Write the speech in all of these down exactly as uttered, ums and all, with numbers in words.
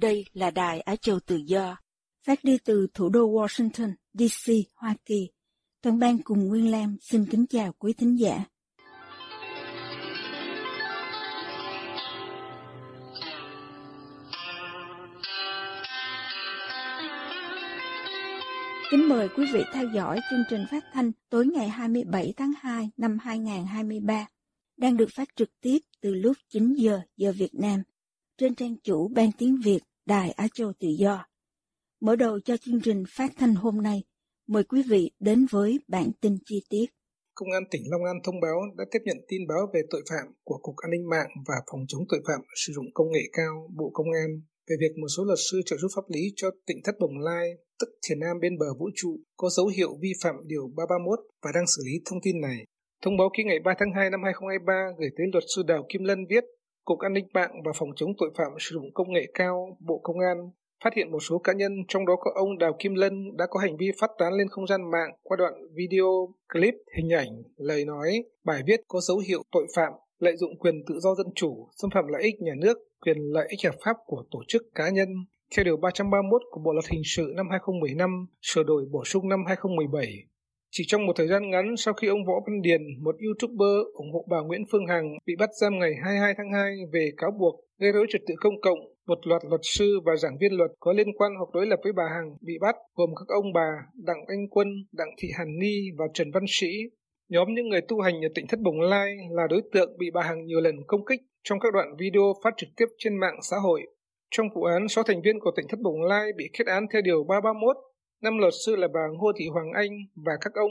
Đây là Đài Á Châu Tự Do, phát đi từ thủ đô Washington, D C, Hoa Kỳ. Toàn ban cùng Nguyên Lam xin kính chào quý thính giả. Kính mời quý vị theo dõi chương trình phát thanh tối ngày hai mươi bảy tháng hai năm hai nghìn không trăm hai mươi ba, đang được phát trực tiếp từ lúc chín giờ giờ Việt Nam trên trang chủ Ban Tiếng Việt Đài Á Châu Tự Do. Mở đầu cho chương trình phát thanh hôm nay, mời quý vị đến với bản tin chi tiết. Công an tỉnh Long An thông báo đã tiếp nhận tin báo về tội phạm của Cục An ninh mạng và Phòng chống tội phạm sử dụng công nghệ cao Bộ Công an về việc một số luật sư trợ giúp pháp lý cho Tịnh Thất Bồng Lai, tức Thiền Nam bên bờ vũ trụ, có dấu hiệu vi phạm điều ba trăm ba mươi mốt và đang xử lý thông tin này. Thông báo ký ngày ba tháng hai năm hai nghìn không trăm hai mươi ba gửi tới luật sư Đào Kim Lân viết: Cục An ninh mạng và Phòng chống tội phạm sử dụng công nghệ cao Bộ Công an phát hiện một số cá nhân, trong đó có ông Đào Kim Lân, đã có hành vi phát tán lên không gian mạng qua đoạn video, clip, hình ảnh, lời nói, bài viết có dấu hiệu tội phạm, lợi dụng quyền tự do dân chủ, xâm phạm lợi ích nhà nước, quyền lợi ích hợp pháp của tổ chức cá nhân. Theo điều ba trăm ba mươi mốt của Bộ luật hình sự năm hai nghìn không trăm mười lăm, sửa đổi bổ sung năm hai nghìn không trăm mười bảy. Chỉ trong một thời gian ngắn sau khi ông Võ Văn Điền, một YouTuber ủng hộ bà Nguyễn Phương Hằng, bị bắt giam ngày hai mươi hai tháng hai về cáo buộc gây rối trật tự công cộng, một loạt luật sư và giảng viên luật có liên quan hoặc đối lập với bà Hằng bị bắt, gồm các ông bà Đặng Anh Quân, Đặng Thị Hàn Ni và Trần Văn Sĩ. Nhóm những người tu hành ở Tịnh Thất Bồng Lai là đối tượng bị bà Hằng nhiều lần công kích trong các đoạn video phát trực tiếp trên mạng xã hội. Trong vụ án, sáu thành viên của Tịnh Thất Bồng Lai bị kết án theo điều ba trăm ba mươi mốt. Năm luật sư là bà Ngô Thị Hoàng Anh và các ông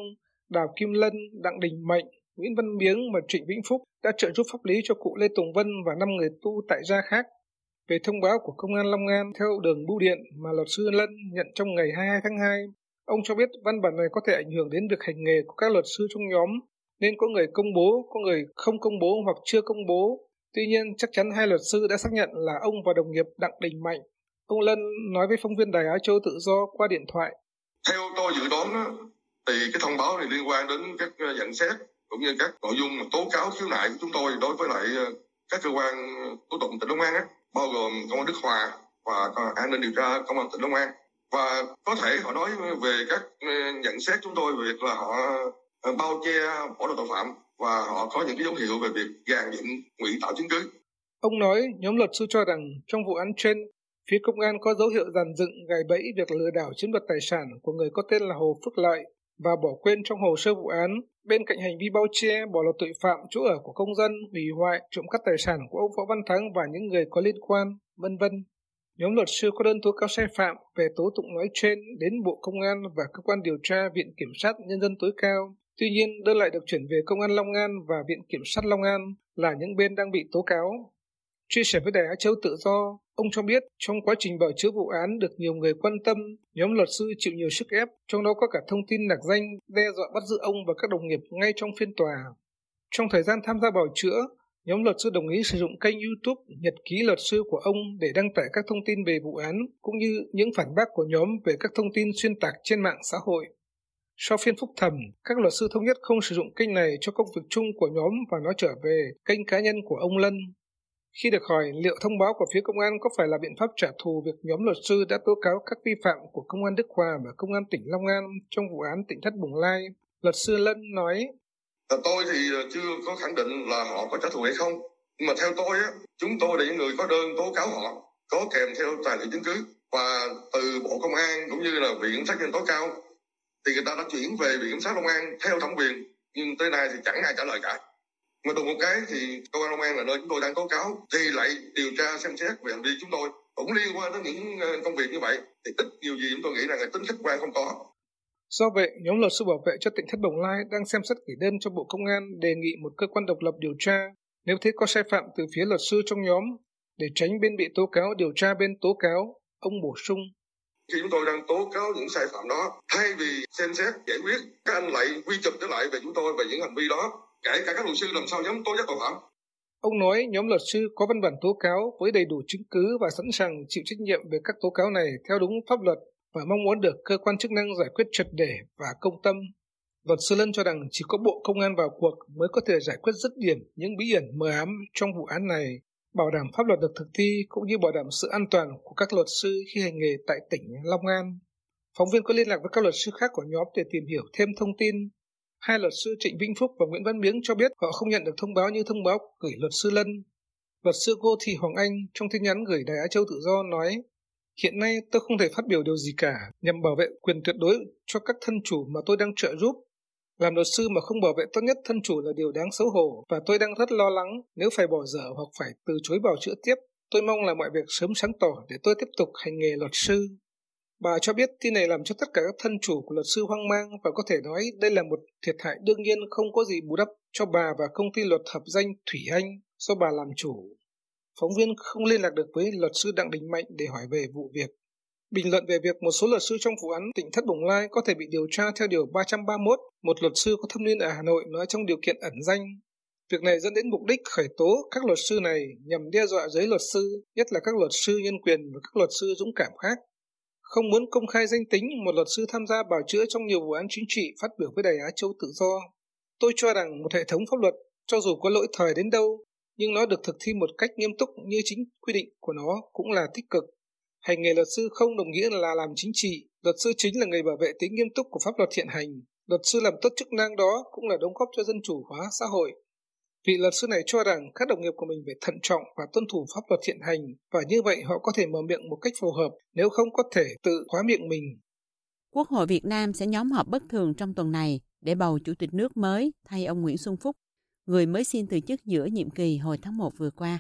Đào Kim Lân, Đặng Đình Mạnh, Nguyễn Văn Miếng và Trịnh Vĩnh Phúc đã trợ giúp pháp lý cho cụ Lê Tùng Vân và năm người tu tại gia khác. Về thông báo của Công an Long An theo đường bưu điện mà luật sư Lân nhận trong ngày hai mươi hai tháng hai, ông cho biết văn bản này có thể ảnh hưởng đến việc hành nghề của các luật sư trong nhóm, nên có người công bố, có người không công bố hoặc chưa công bố. Tuy nhiên, chắc chắn hai luật sư đã xác nhận là ông và đồng nghiệp Đặng Đình Mạnh. Ông Lân nói với phóng viên Đài Á Châu Tự Do qua điện thoại. Theo tôi dự đoán đó, thì cái thông báo này liên quan đến các nhận xét cũng như các nội dung mà tố cáo khiếu nại của chúng tôi đối với lại các cơ quan tố tụng tỉnh Long An á, bao gồm công an Đức Hòa và an ninh điều tra công an tỉnh Long An, và có thể họ nói về các nhận xét chúng tôi về việc là họ bao che bỏ lọt tội phạm và họ có những cái dấu hiệu về việc gàn dựng, ngụy tạo chứng cứ. Ông nói nhóm luật sư cho rằng trong vụ án trên, phía công an có dấu hiệu dàn dựng, gài bẫy việc lừa đảo chiếm đoạt tài sản của người có tên là Hồ Phước Lợi và bỏ quên trong hồ sơ vụ án, bên cạnh hành vi bao che, bỏ lọt tội phạm, chỗ ở của công dân, hủy hoại, trộm cắp tài sản của ông Võ Văn Thắng và những người có liên quan, vân vân. Nhóm luật sư có đơn tố cáo sai phạm về tố tụng nói trên đến Bộ Công an và cơ quan điều tra Viện Kiểm sát Nhân dân tối cao. Tuy nhiên, đơn lại được chuyển về Công an Long An và Viện Kiểm sát Long An là những bên đang bị tố cáo. Chia sẻ với Đài Á Châu Tự Do, ông cho biết trong quá trình bào chữa vụ án được nhiều người quan tâm, nhóm luật sư chịu nhiều sức ép, trong đó có cả thông tin nạc danh đe dọa bắt giữ ông và các đồng nghiệp ngay trong phiên tòa. Trong thời gian tham gia bào chữa, nhóm luật sư đồng ý sử dụng kênh YouTube Nhật ký luật sư của ông để đăng tải các thông tin về vụ án cũng như những phản bác của nhóm về các thông tin xuyên tạc trên mạng xã hội. Sau phiên phúc thẩm, các luật sư thống nhất không sử dụng kênh này cho công việc chung của nhóm và nó trở về kênh cá nhân của ông Lân. Khi được hỏi liệu thông báo của phía công an có phải là biện pháp trả thù việc nhóm luật sư đã tố cáo các vi phạm của công an Đức Hòa và công an tỉnh Long An trong vụ án Tịnh Thất Bồng Lai, luật sư Lân nói: Tôi thì chưa có khẳng định là họ có trả thù hay không, nhưng mà theo tôi, chúng tôi là những người có đơn tố cáo họ, có kèm theo tài liệu chứng cứ, và từ Bộ Công an cũng như là Viện Sát nhân tối cao thì người ta đã chuyển về Viện Kiểm sát Long An theo thẩm quyền, nhưng tới nay thì chẳng ai trả lời cả. Mà đùng một cái thì Công an Long An là nơi chúng tôi đang tố cáo thì lại điều tra xem xét về hành vi chúng tôi cũng liên quan đến những công việc như vậy, thì ít nhiều gì chúng tôi nghĩ rằng là tính khách quan không có. Do vậy, nhóm luật sư bảo vệ cho Tỉnh Thất Bồng Lai đang xem xét gửi đơn cho Bộ Công an đề nghị một cơ quan độc lập điều tra nếu thấy có sai phạm từ phía luật sư trong nhóm, để tránh bên bị tố cáo điều tra bên tố cáo, ông bổ sung. Khi chúng tôi đang tố cáo những sai phạm đó, thay vì xem xét giải quyết, các anh lại quy chụp trở lại về chúng tôi về những hành vi đó, kể cả các luật sư làm sao dám tố giác tội phạm. Ông nói nhóm luật sư có văn bản tố cáo với đầy đủ chứng cứ và sẵn sàng chịu trách nhiệm về các tố cáo này theo đúng pháp luật và mong muốn được cơ quan chức năng giải quyết triệt để và công tâm. Luật sư Lân cho rằng chỉ có Bộ Công an vào cuộc mới có thể giải quyết dứt điểm những bí ẩn mờ ám trong vụ án này, bảo đảm pháp luật được thực thi cũng như bảo đảm sự an toàn của các luật sư khi hành nghề tại tỉnh Long An. Phóng viên có liên lạc với các luật sư khác của nhóm để tìm hiểu thêm thông tin. Hai luật sư Trịnh Vĩnh Phúc và Nguyễn Văn Miếng cho biết họ không nhận được thông báo như thông báo gửi luật sư Lân. Luật sư Ngô Thị Hoàng Anh trong tin nhắn gửi Đài Á Châu Tự Do nói: "Hiện nay tôi không thể phát biểu điều gì cả nhằm bảo vệ quyền tuyệt đối cho các thân chủ mà tôi đang trợ giúp. Làm luật sư mà không bảo vệ tốt nhất thân chủ là điều đáng xấu hổ và tôi đang rất lo lắng nếu phải bỏ dở hoặc phải từ chối bào chữa tiếp. Tôi mong là mọi việc sớm sáng tỏ để tôi tiếp tục hành nghề luật sư." Bà cho biết tin này làm cho tất cả các thân chủ của luật sư hoang mang và có thể nói đây là một thiệt hại đương nhiên không có gì bù đắp cho bà và công ty luật hợp danh Thủy Anh do bà làm chủ. Phóng viên không liên lạc được với luật sư Đặng Đình Mạnh để hỏi về vụ việc. Bình luận về việc một số luật sư trong vụ án Tỉnh Thất Bồng Lai có thể bị điều tra theo điều ba trăm ba mươi mốt, một luật sư có thâm niên ở Hà Nội nói trong điều kiện ẩn danh. Việc này dẫn đến mục đích khởi tố các luật sư này nhằm đe dọa giới luật sư, nhất là các luật sư nhân quyền và các luật sư dũng cảm khác. Không muốn công khai danh tính, một luật sư tham gia bào chữa trong nhiều vụ án chính trị phát biểu với Đài Á Châu Tự Do: "Tôi cho rằng một hệ thống pháp luật, cho dù có lỗi thời đến đâu, nhưng nó được thực thi một cách nghiêm túc như chính quy định của nó cũng là tích cực. Hành nghề luật sư không đồng nghĩa là làm chính trị, luật sư chính là người bảo vệ tính nghiêm túc của pháp luật hiện hành. Luật sư làm tốt chức năng đó cũng là đóng góp cho dân chủ hóa xã hội." Vị luật sư này cho rằng các đồng nghiệp của mình phải thận trọng và tuân thủ pháp luật hiện hành, và như vậy họ có thể mở miệng một cách phù hợp, nếu không có thể tự khóa miệng mình. Quốc hội Việt Nam sẽ nhóm họp bất thường trong tuần này để bầu chủ tịch nước mới thay ông Nguyễn Xuân Phúc, người mới xin từ chức giữa nhiệm kỳ hồi tháng một vừa qua.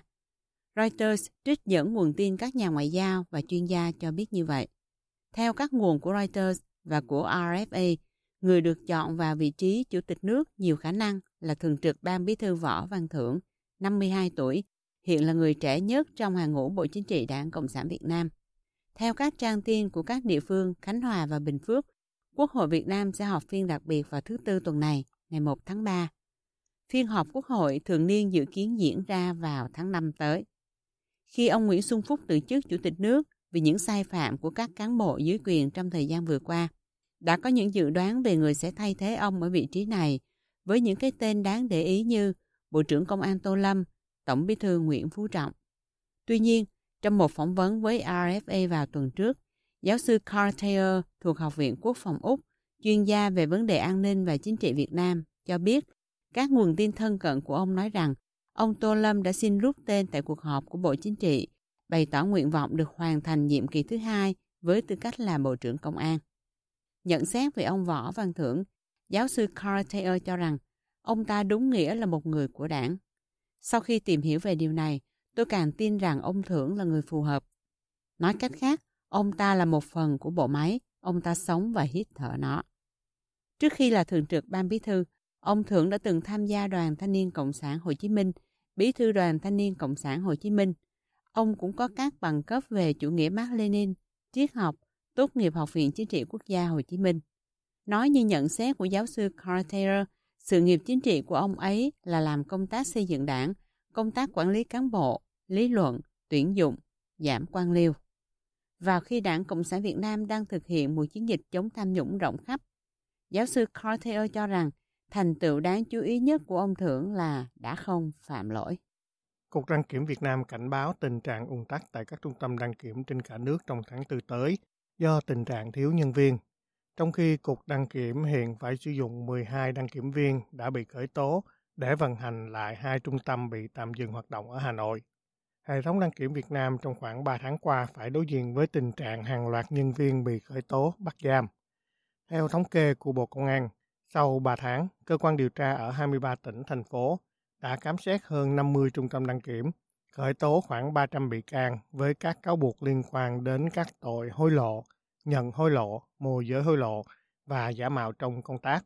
Reuters trích dẫn nguồn tin các nhà ngoại giao và chuyên gia cho biết như vậy. Theo các nguồn của Reuters và của rờ ép a, người được chọn vào vị trí chủ tịch nước nhiều khả năng là thường trực Ban Bí thư Võ Văn Thưởng, năm mươi hai tuổi, hiện là người trẻ nhất trong hàng ngũ Bộ Chính trị Đảng Cộng sản Việt Nam. Theo các trang tin của các địa phương Khánh Hòa và Bình Phước, Quốc hội Việt Nam sẽ họp phiên đặc biệt vào thứ Tư tuần này, ngày một tháng ba. Phiên họp Quốc hội thường niên dự kiến diễn ra vào tháng năm tới. Khi ông Nguyễn Xuân Phúc từ chức chủ tịch nước vì những sai phạm của các cán bộ dưới quyền trong thời gian vừa qua, đã có những dự đoán về người sẽ thay thế ông ở vị trí này, với những cái tên đáng để ý như Bộ trưởng Công an Tô Lâm, Tổng Bí thư Nguyễn Phú Trọng. Tuy nhiên, trong một phỏng vấn với rờ ép a vào tuần trước, giáo sư Carlyle Thayer thuộc Học viện Quốc phòng Úc, chuyên gia về vấn đề an ninh và chính trị Việt Nam, cho biết các nguồn tin thân cận của ông nói rằng ông Tô Lâm đã xin rút tên tại cuộc họp của Bộ Chính trị, bày tỏ nguyện vọng được hoàn thành nhiệm kỳ thứ hai với tư cách là Bộ trưởng Công an. Nhận xét về ông Võ Văn Thưởng, giáo sư Carlyle Thayer cho rằng ông ta đúng nghĩa là một người của đảng. Sau khi tìm hiểu về điều này, tôi càng tin rằng ông Thưởng là người phù hợp. Nói cách khác, ông ta là một phần của bộ máy, ông ta sống và hít thở nó. Trước khi là thường trực Ban Bí thư, ông Thưởng đã từng tham gia Đoàn Thanh niên Cộng sản Hồ Chí Minh, Bí thư Đoàn Thanh niên Cộng sản Hồ Chí Minh. Ông cũng có các bằng cấp về chủ nghĩa Mác-Lênin, triết học, tốt nghiệp Học viện Chính trị Quốc gia Hồ Chí Minh. Nói như nhận xét của giáo sư Carlyle Thayer, sự nghiệp chính trị của ông ấy là làm công tác xây dựng đảng, công tác quản lý cán bộ, lý luận, tuyển dụng, giảm quan liêu. Vào khi Đảng Cộng sản Việt Nam đang thực hiện một chiến dịch chống tham nhũng rộng khắp, giáo sư Carlyle Thayer cho rằng thành tựu đáng chú ý nhất của ông Thưởng là đã không phạm lỗi. Cục Đăng kiểm Việt Nam cảnh báo tình trạng ùn tắc tại các trung tâm đăng kiểm trên cả nước trong tháng tư tới do tình trạng thiếu nhân viên. Trong khi Cục Đăng kiểm hiện phải sử dụng mười hai đăng kiểm viên đã bị khởi tố để vận hành lại hai trung tâm bị tạm dừng hoạt động ở Hà Nội. Hệ thống đăng kiểm Việt Nam trong khoảng ba tháng qua phải đối diện với tình trạng hàng loạt nhân viên bị khởi tố, bắt giam. Theo thống kê của Bộ Công an, sau ba tháng, cơ quan điều tra ở hai mươi ba tỉnh, thành phố đã khám xét hơn năm mươi trung tâm đăng kiểm, khởi tố khoảng ba trăm bị can với các cáo buộc liên quan đến các tội hối lộ, nhận hối lộ, môi giới hối lộ, và giả mạo trong công tác.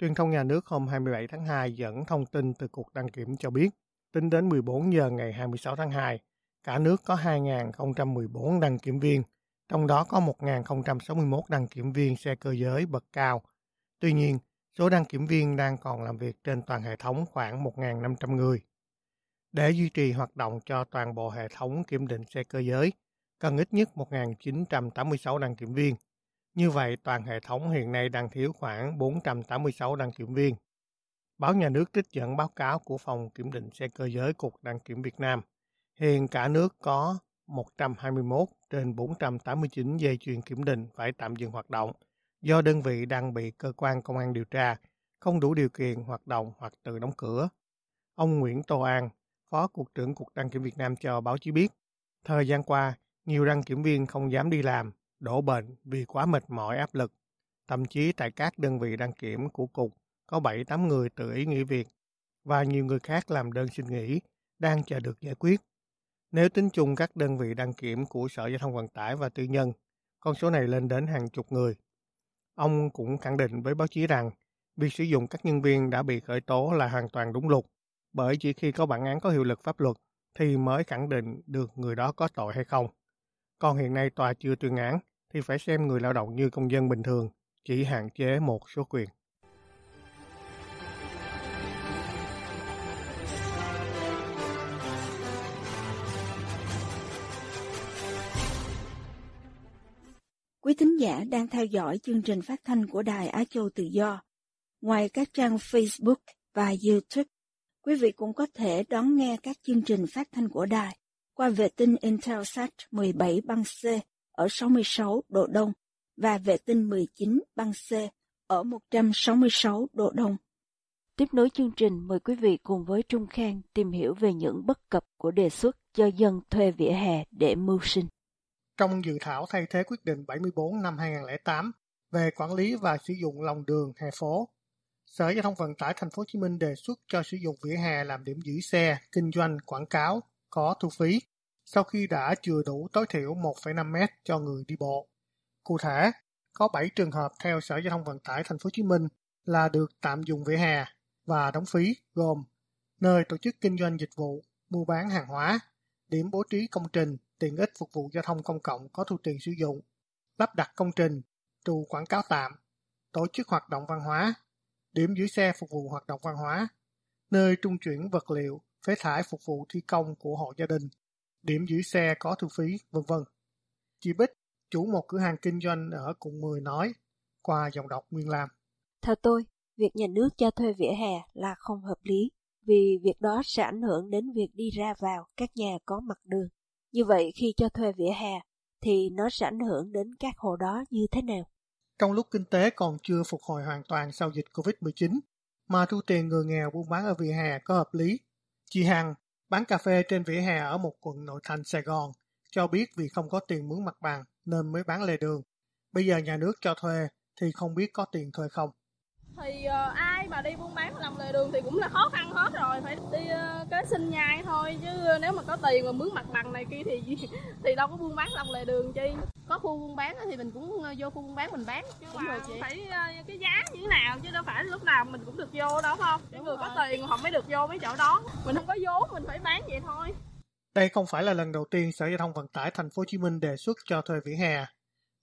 Truyền thông nhà nước hôm hai mươi bảy tháng hai dẫn thông tin từ Cục Đăng Kiểm cho biết, tính đến mười bốn giờ ngày hai mươi sáu tháng hai, cả nước có hai nghìn không trăm mười bốn đăng kiểm viên, trong đó có một nghìn không trăm sáu mươi mốt đăng kiểm viên xe cơ giới bậc cao. Tuy nhiên, số đăng kiểm viên đang còn làm việc trên toàn hệ thống khoảng một nghìn năm trăm người. Để duy trì hoạt động cho toàn bộ hệ thống kiểm định xe cơ giới, cần ít nhất một nghìn chín trăm tám mươi sáu đăng kiểm viên. Như vậy, toàn hệ thống hiện nay đang thiếu khoảng bốn trăm tám mươi sáu đăng kiểm viên. Báo Nhà nước trích dẫn báo cáo của Phòng Kiểm định xe cơ giới Cục Đăng Kiểm Việt Nam. Hiện cả nước có một trăm hai mươi mốt trên bốn trăm tám mươi chín dây chuyền kiểm định phải tạm dừng hoạt động do đơn vị đang bị cơ quan công an điều tra, không đủ điều kiện hoạt động hoặc tự đóng cửa. Ông Nguyễn Tô An, Phó Cục trưởng Cục Đăng Kiểm Việt Nam cho báo chí biết, thời gian qua, nhiều đăng kiểm viên không dám đi làm, đổ bệnh vì quá mệt mỏi áp lực. Thậm chí tại các đơn vị đăng kiểm của Cục có bảy tám người tự ý nghỉ việc và nhiều người khác làm đơn xin nghỉ, đang chờ được giải quyết. Nếu tính chung các đơn vị đăng kiểm của Sở Giao thông Vận tải và tư nhân, con số này lên đến hàng chục người. Ông cũng khẳng định với báo chí rằng, việc sử dụng các nhân viên đã bị khởi tố là hoàn toàn đúng luật, bởi chỉ khi có bản án có hiệu lực pháp luật thì mới khẳng định được người đó có tội hay không. Còn hiện nay tòa chưa tuyên án thì phải xem người lao động như công dân bình thường, chỉ hạn chế một số quyền. Quý thính giả đang theo dõi chương trình phát thanh của Đài Á Châu Tự Do. Ngoài các trang Facebook và YouTube, quý vị cũng có thể đón nghe các chương trình phát thanh của Đài qua vệ tinh Intelsat mười bảy băng C ở sáu mươi sáu độ Đông và vệ tinh mười chín băng C ở một trăm sáu mươi sáu độ Đông. Tiếp nối chương trình, mời quý vị cùng với Trung Khang tìm hiểu về những bất cập của đề xuất cho dân thuê vỉa hè để mưu sinh. Trong dự thảo thay thế quyết định bảy mươi tư năm hai nghìn không trăm lẻ tám về quản lý và sử dụng lòng đường hè phố, Sở Giao thông Vận tải thành phố Hồ Chí Minh đề xuất cho sử dụng vỉa hè làm điểm giữ xe, kinh doanh, quảng cáo có thu phí sau khi đã chừa đủ tối thiểu một phẩy năm mét cho người đi bộ. Cụ thể, có bảy trường hợp theo Sở Giao thông Vận tải thành phố Hồ Chí Minh là được tạm dùng vỉa hè và đóng phí, gồm nơi tổ chức kinh doanh dịch vụ, mua bán hàng hóa, điểm bố trí công trình, tiện ích phục vụ giao thông công cộng có thu tiền sử dụng, lắp đặt công trình, trụ quảng cáo tạm, tổ chức hoạt động văn hóa, điểm giữ xe phục vụ hoạt động văn hóa, nơi trung chuyển vật liệu, phế thải phục vụ thi công của hộ gia đình, điểm giữ xe có thu phí, vân vân. Chị Bích, chủ một cửa hàng kinh doanh ở quận mười nói, qua giọng đọc Nguyên Lam. Theo tôi, việc nhà nước cho thuê vỉa hè là không hợp lý, vì việc đó sẽ ảnh hưởng đến việc đi ra vào các nhà có mặt đường. Như vậy khi cho thuê vỉa hè thì nó sẽ ảnh hưởng đến các hộ đó như thế nào? Trong lúc kinh tế còn chưa phục hồi hoàn toàn sau dịch covid mười chín, mà thu tiền người nghèo buôn bán ở vỉa hè có hợp lý. Chị Hằng, bán cà phê trên vỉa hè ở một quận nội thành Sài Gòn, cho biết vì không có tiền mướn mặt bằng nên mới bán lề đường. Bây giờ nhà nước cho thuê thì không biết có tiền thuê không. Thì uh, ai mà đi buôn bán làm lề đường thì cũng là khó khăn hết rồi, phải đi uh, cái xin nhai thôi, chứ nếu mà có tiền mà mướn mặt bằng này kia thì thì đâu có buôn bán làm lề đường chi. Có khu buôn bán thì mình cũng vô khu buôn bán mình bán chứ, cũng mà phải uh, cái giá như thế nào chứ đâu phải lúc nào mình cũng được vô đâu, không? Những đúng người rồi. Có tiền họ mới được vô mấy chỗ đó, mình không có vốn mình phải bán vậy thôi. Đây không phải là lần đầu tiên Sở Giao thông Vận tải thành phố Hồ Chí Minh đề xuất cho thuê vỉa hè.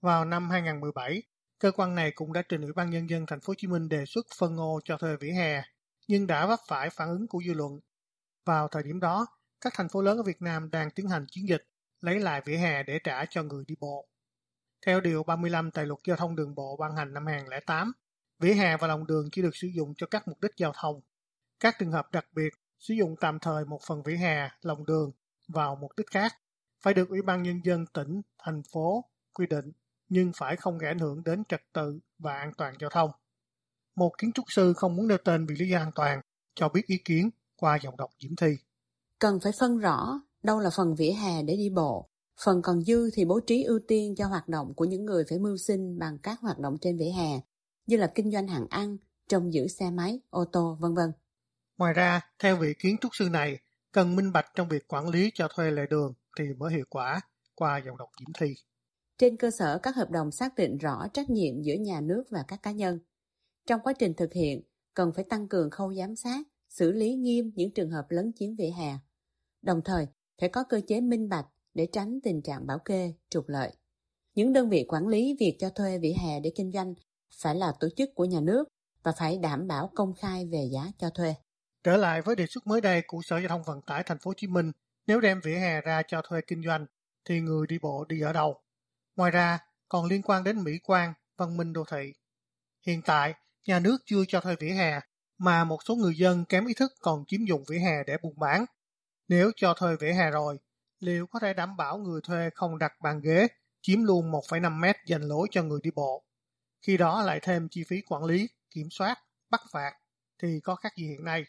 Vào năm hai nghìn không trăm mười bảy, cơ quan này cũng đã trình Ủy ban Nhân dân thành phố Hồ Chí Minh đề xuất phân ô cho thuê vỉa hè, nhưng đã vấp phải phản ứng của dư luận. Vào thời điểm đó, các thành phố lớn ở Việt Nam đang tiến hành chiến dịch lấy lại vỉa hè để trả cho người đi bộ. Theo Điều ba mươi lăm tại Luật Giao thông Đường bộ ban hành năm hai nghìn không trăm lẻ tám, vỉa hè và lòng đường chỉ được sử dụng cho các mục đích giao thông. Các trường hợp đặc biệt sử dụng tạm thời một phần vỉa hè, lòng đường vào mục đích khác phải được Ủy ban Nhân dân tỉnh, thành phố quy định, nhưng phải không gây ảnh hưởng đến trật tự và an toàn giao thông. Một kiến trúc sư không muốn nêu tên vì lý do an toàn cho biết ý kiến qua giọng đọc Diễm Thi. Cần phải phân rõ đâu là phần vỉa hè để đi bộ, phần còn dư thì bố trí ưu tiên cho hoạt động của những người phải mưu sinh bằng các hoạt động trên vỉa hè, như là kinh doanh hàng ăn, trông giữ xe máy, ô tô, vân vân. Ngoài ra, theo vị kiến trúc sư này, cần minh bạch trong việc quản lý cho thuê lề đường thì mới hiệu quả, qua giọng đọc Diễm Thi. trên cơ sở các hợp đồng xác định rõ trách nhiệm giữa nhà nước và các cá nhân. Trong quá trình thực hiện, cần phải tăng cường khâu giám sát, xử lý nghiêm những trường hợp lấn chiếm vỉa hè. Đồng thời, phải có cơ chế minh bạch để tránh tình trạng bảo kê, trục lợi. Những đơn vị quản lý việc cho thuê vỉa hè để kinh doanh phải là tổ chức của nhà nước và phải đảm bảo công khai về giá cho thuê. Trở lại với đề xuất mới đây của Sở Giao thông Vận tải Thành phố Hồ Chí Minh, nếu đem vỉa hè ra cho thuê kinh doanh, thì người đi bộ đi ở đâu? Ngoài ra, còn liên quan đến mỹ quan, văn minh đô thị. Hiện tại, nhà nước chưa cho thuê vỉa hè, mà một số người dân kém ý thức còn chiếm dụng vỉa hè để buôn bán. Nếu cho thuê vỉa hè rồi, liệu có thể đảm bảo người thuê không đặt bàn ghế, chiếm luôn một phẩy năm mét dành lối cho người đi bộ? Khi đó lại thêm chi phí quản lý, kiểm soát, bắt phạt, thì có khác gì hiện nay?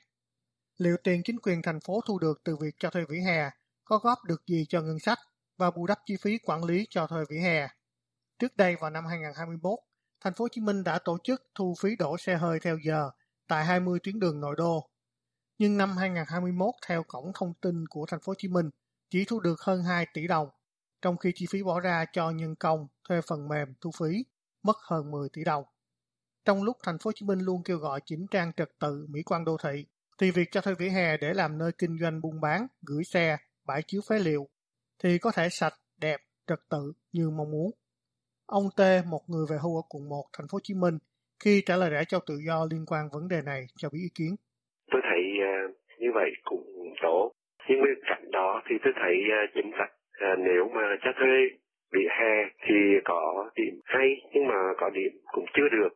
Liệu tiền chính quyền thành phố thu được từ việc cho thuê vỉa hè có góp được gì cho ngân sách và bù đắp chi phí quản lý cho thuê vỉa hè? Trước đây vào năm hai không hai mốt, thành phố Hồ Chí Minh đã tổ chức thu phí đổ xe hơi theo giờ tại hai mươi tuyến đường nội đô. Nhưng năm hai không hai mốt, theo cổng thông tin của thành phố Hồ Chí Minh, chỉ thu được hơn hai tỷ đồng, trong khi chi phí bỏ ra cho nhân công, thuê phần mềm, thu phí mất hơn mười tỷ đồng. Trong lúc thành phố Hồ Chí Minh luôn kêu gọi chỉnh trang trật tự, mỹ quan đô thị, thì việc cho thuê vỉa hè để làm nơi kinh doanh buôn bán, gửi xe, bãi chiếu phế liệu thì có thể sạch, đẹp, trật tự như mong muốn. Ông T, một người về hưu ở quận một, thành phố Hồ Chí Minh, khi trả lời Rẽ Châu Tự Do liên quan vấn đề này cho biết ý kiến. Tôi thấy như vậy cũng tốt. Nhưng bên cạnh đó thì tôi thấy chính sách nếu mà cho thuê vỉa hè thì có điểm hay, nhưng mà có điểm cũng chưa được.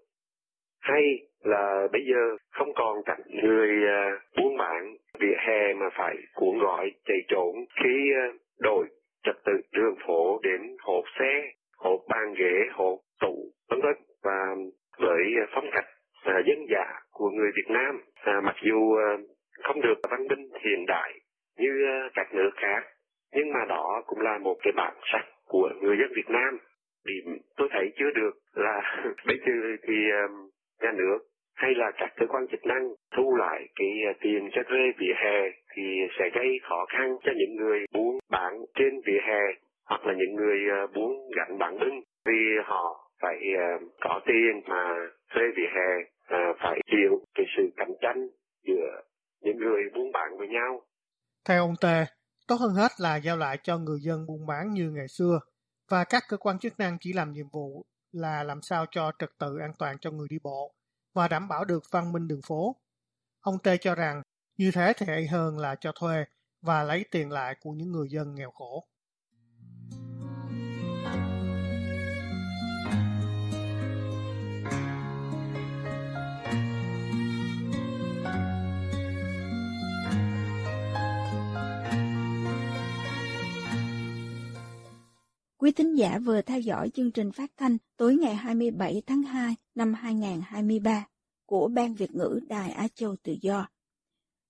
Hay là bây giờ không còn cảnh người buôn bán vỉa hè mà phải cuốn gói chạy trốn khi đổi trật tự đường phố đến hộp xe, hộp bàn ghế, hộp tủ vân vân, và với phong cách dân dã của người Việt Nam, mặc dù không được văn minh hiện đại như các nước khác, nhưng mà đó cũng là một cái bản sắc của người dân Việt Nam. Điểm tôi thấy chưa được là bây giờ thì nhà nước hay là các cơ quan chức năng thu lại cái tiền cho thuê vỉa hè thì sẽ gây khó khăn cho những người buôn bán trên vỉa hè hoặc là những người buôn gánh bán bưng, vì họ phải có tiền mà thuê vỉa hè, phải chịu cái sự cạnh tranh giữa những người buôn bán với nhau. Theo ông Tề, tốt hơn hết là giao lại cho người dân buôn bán như ngày xưa, và các cơ quan chức năng chỉ làm nhiệm vụ là làm sao cho trật tự an toàn cho người đi bộ và đảm bảo được văn minh đường phố. Ông Tê cho rằng như thế thì hay hơn là cho thuê và lấy tiền lại của những người dân nghèo khổ. Quý thính giả vừa theo dõi chương trình phát thanh tối ngày hai mươi bảy tháng hai năm hai nghìn không trăm hai mươi ba của Ban Việt ngữ Đài Á Châu Tự Do.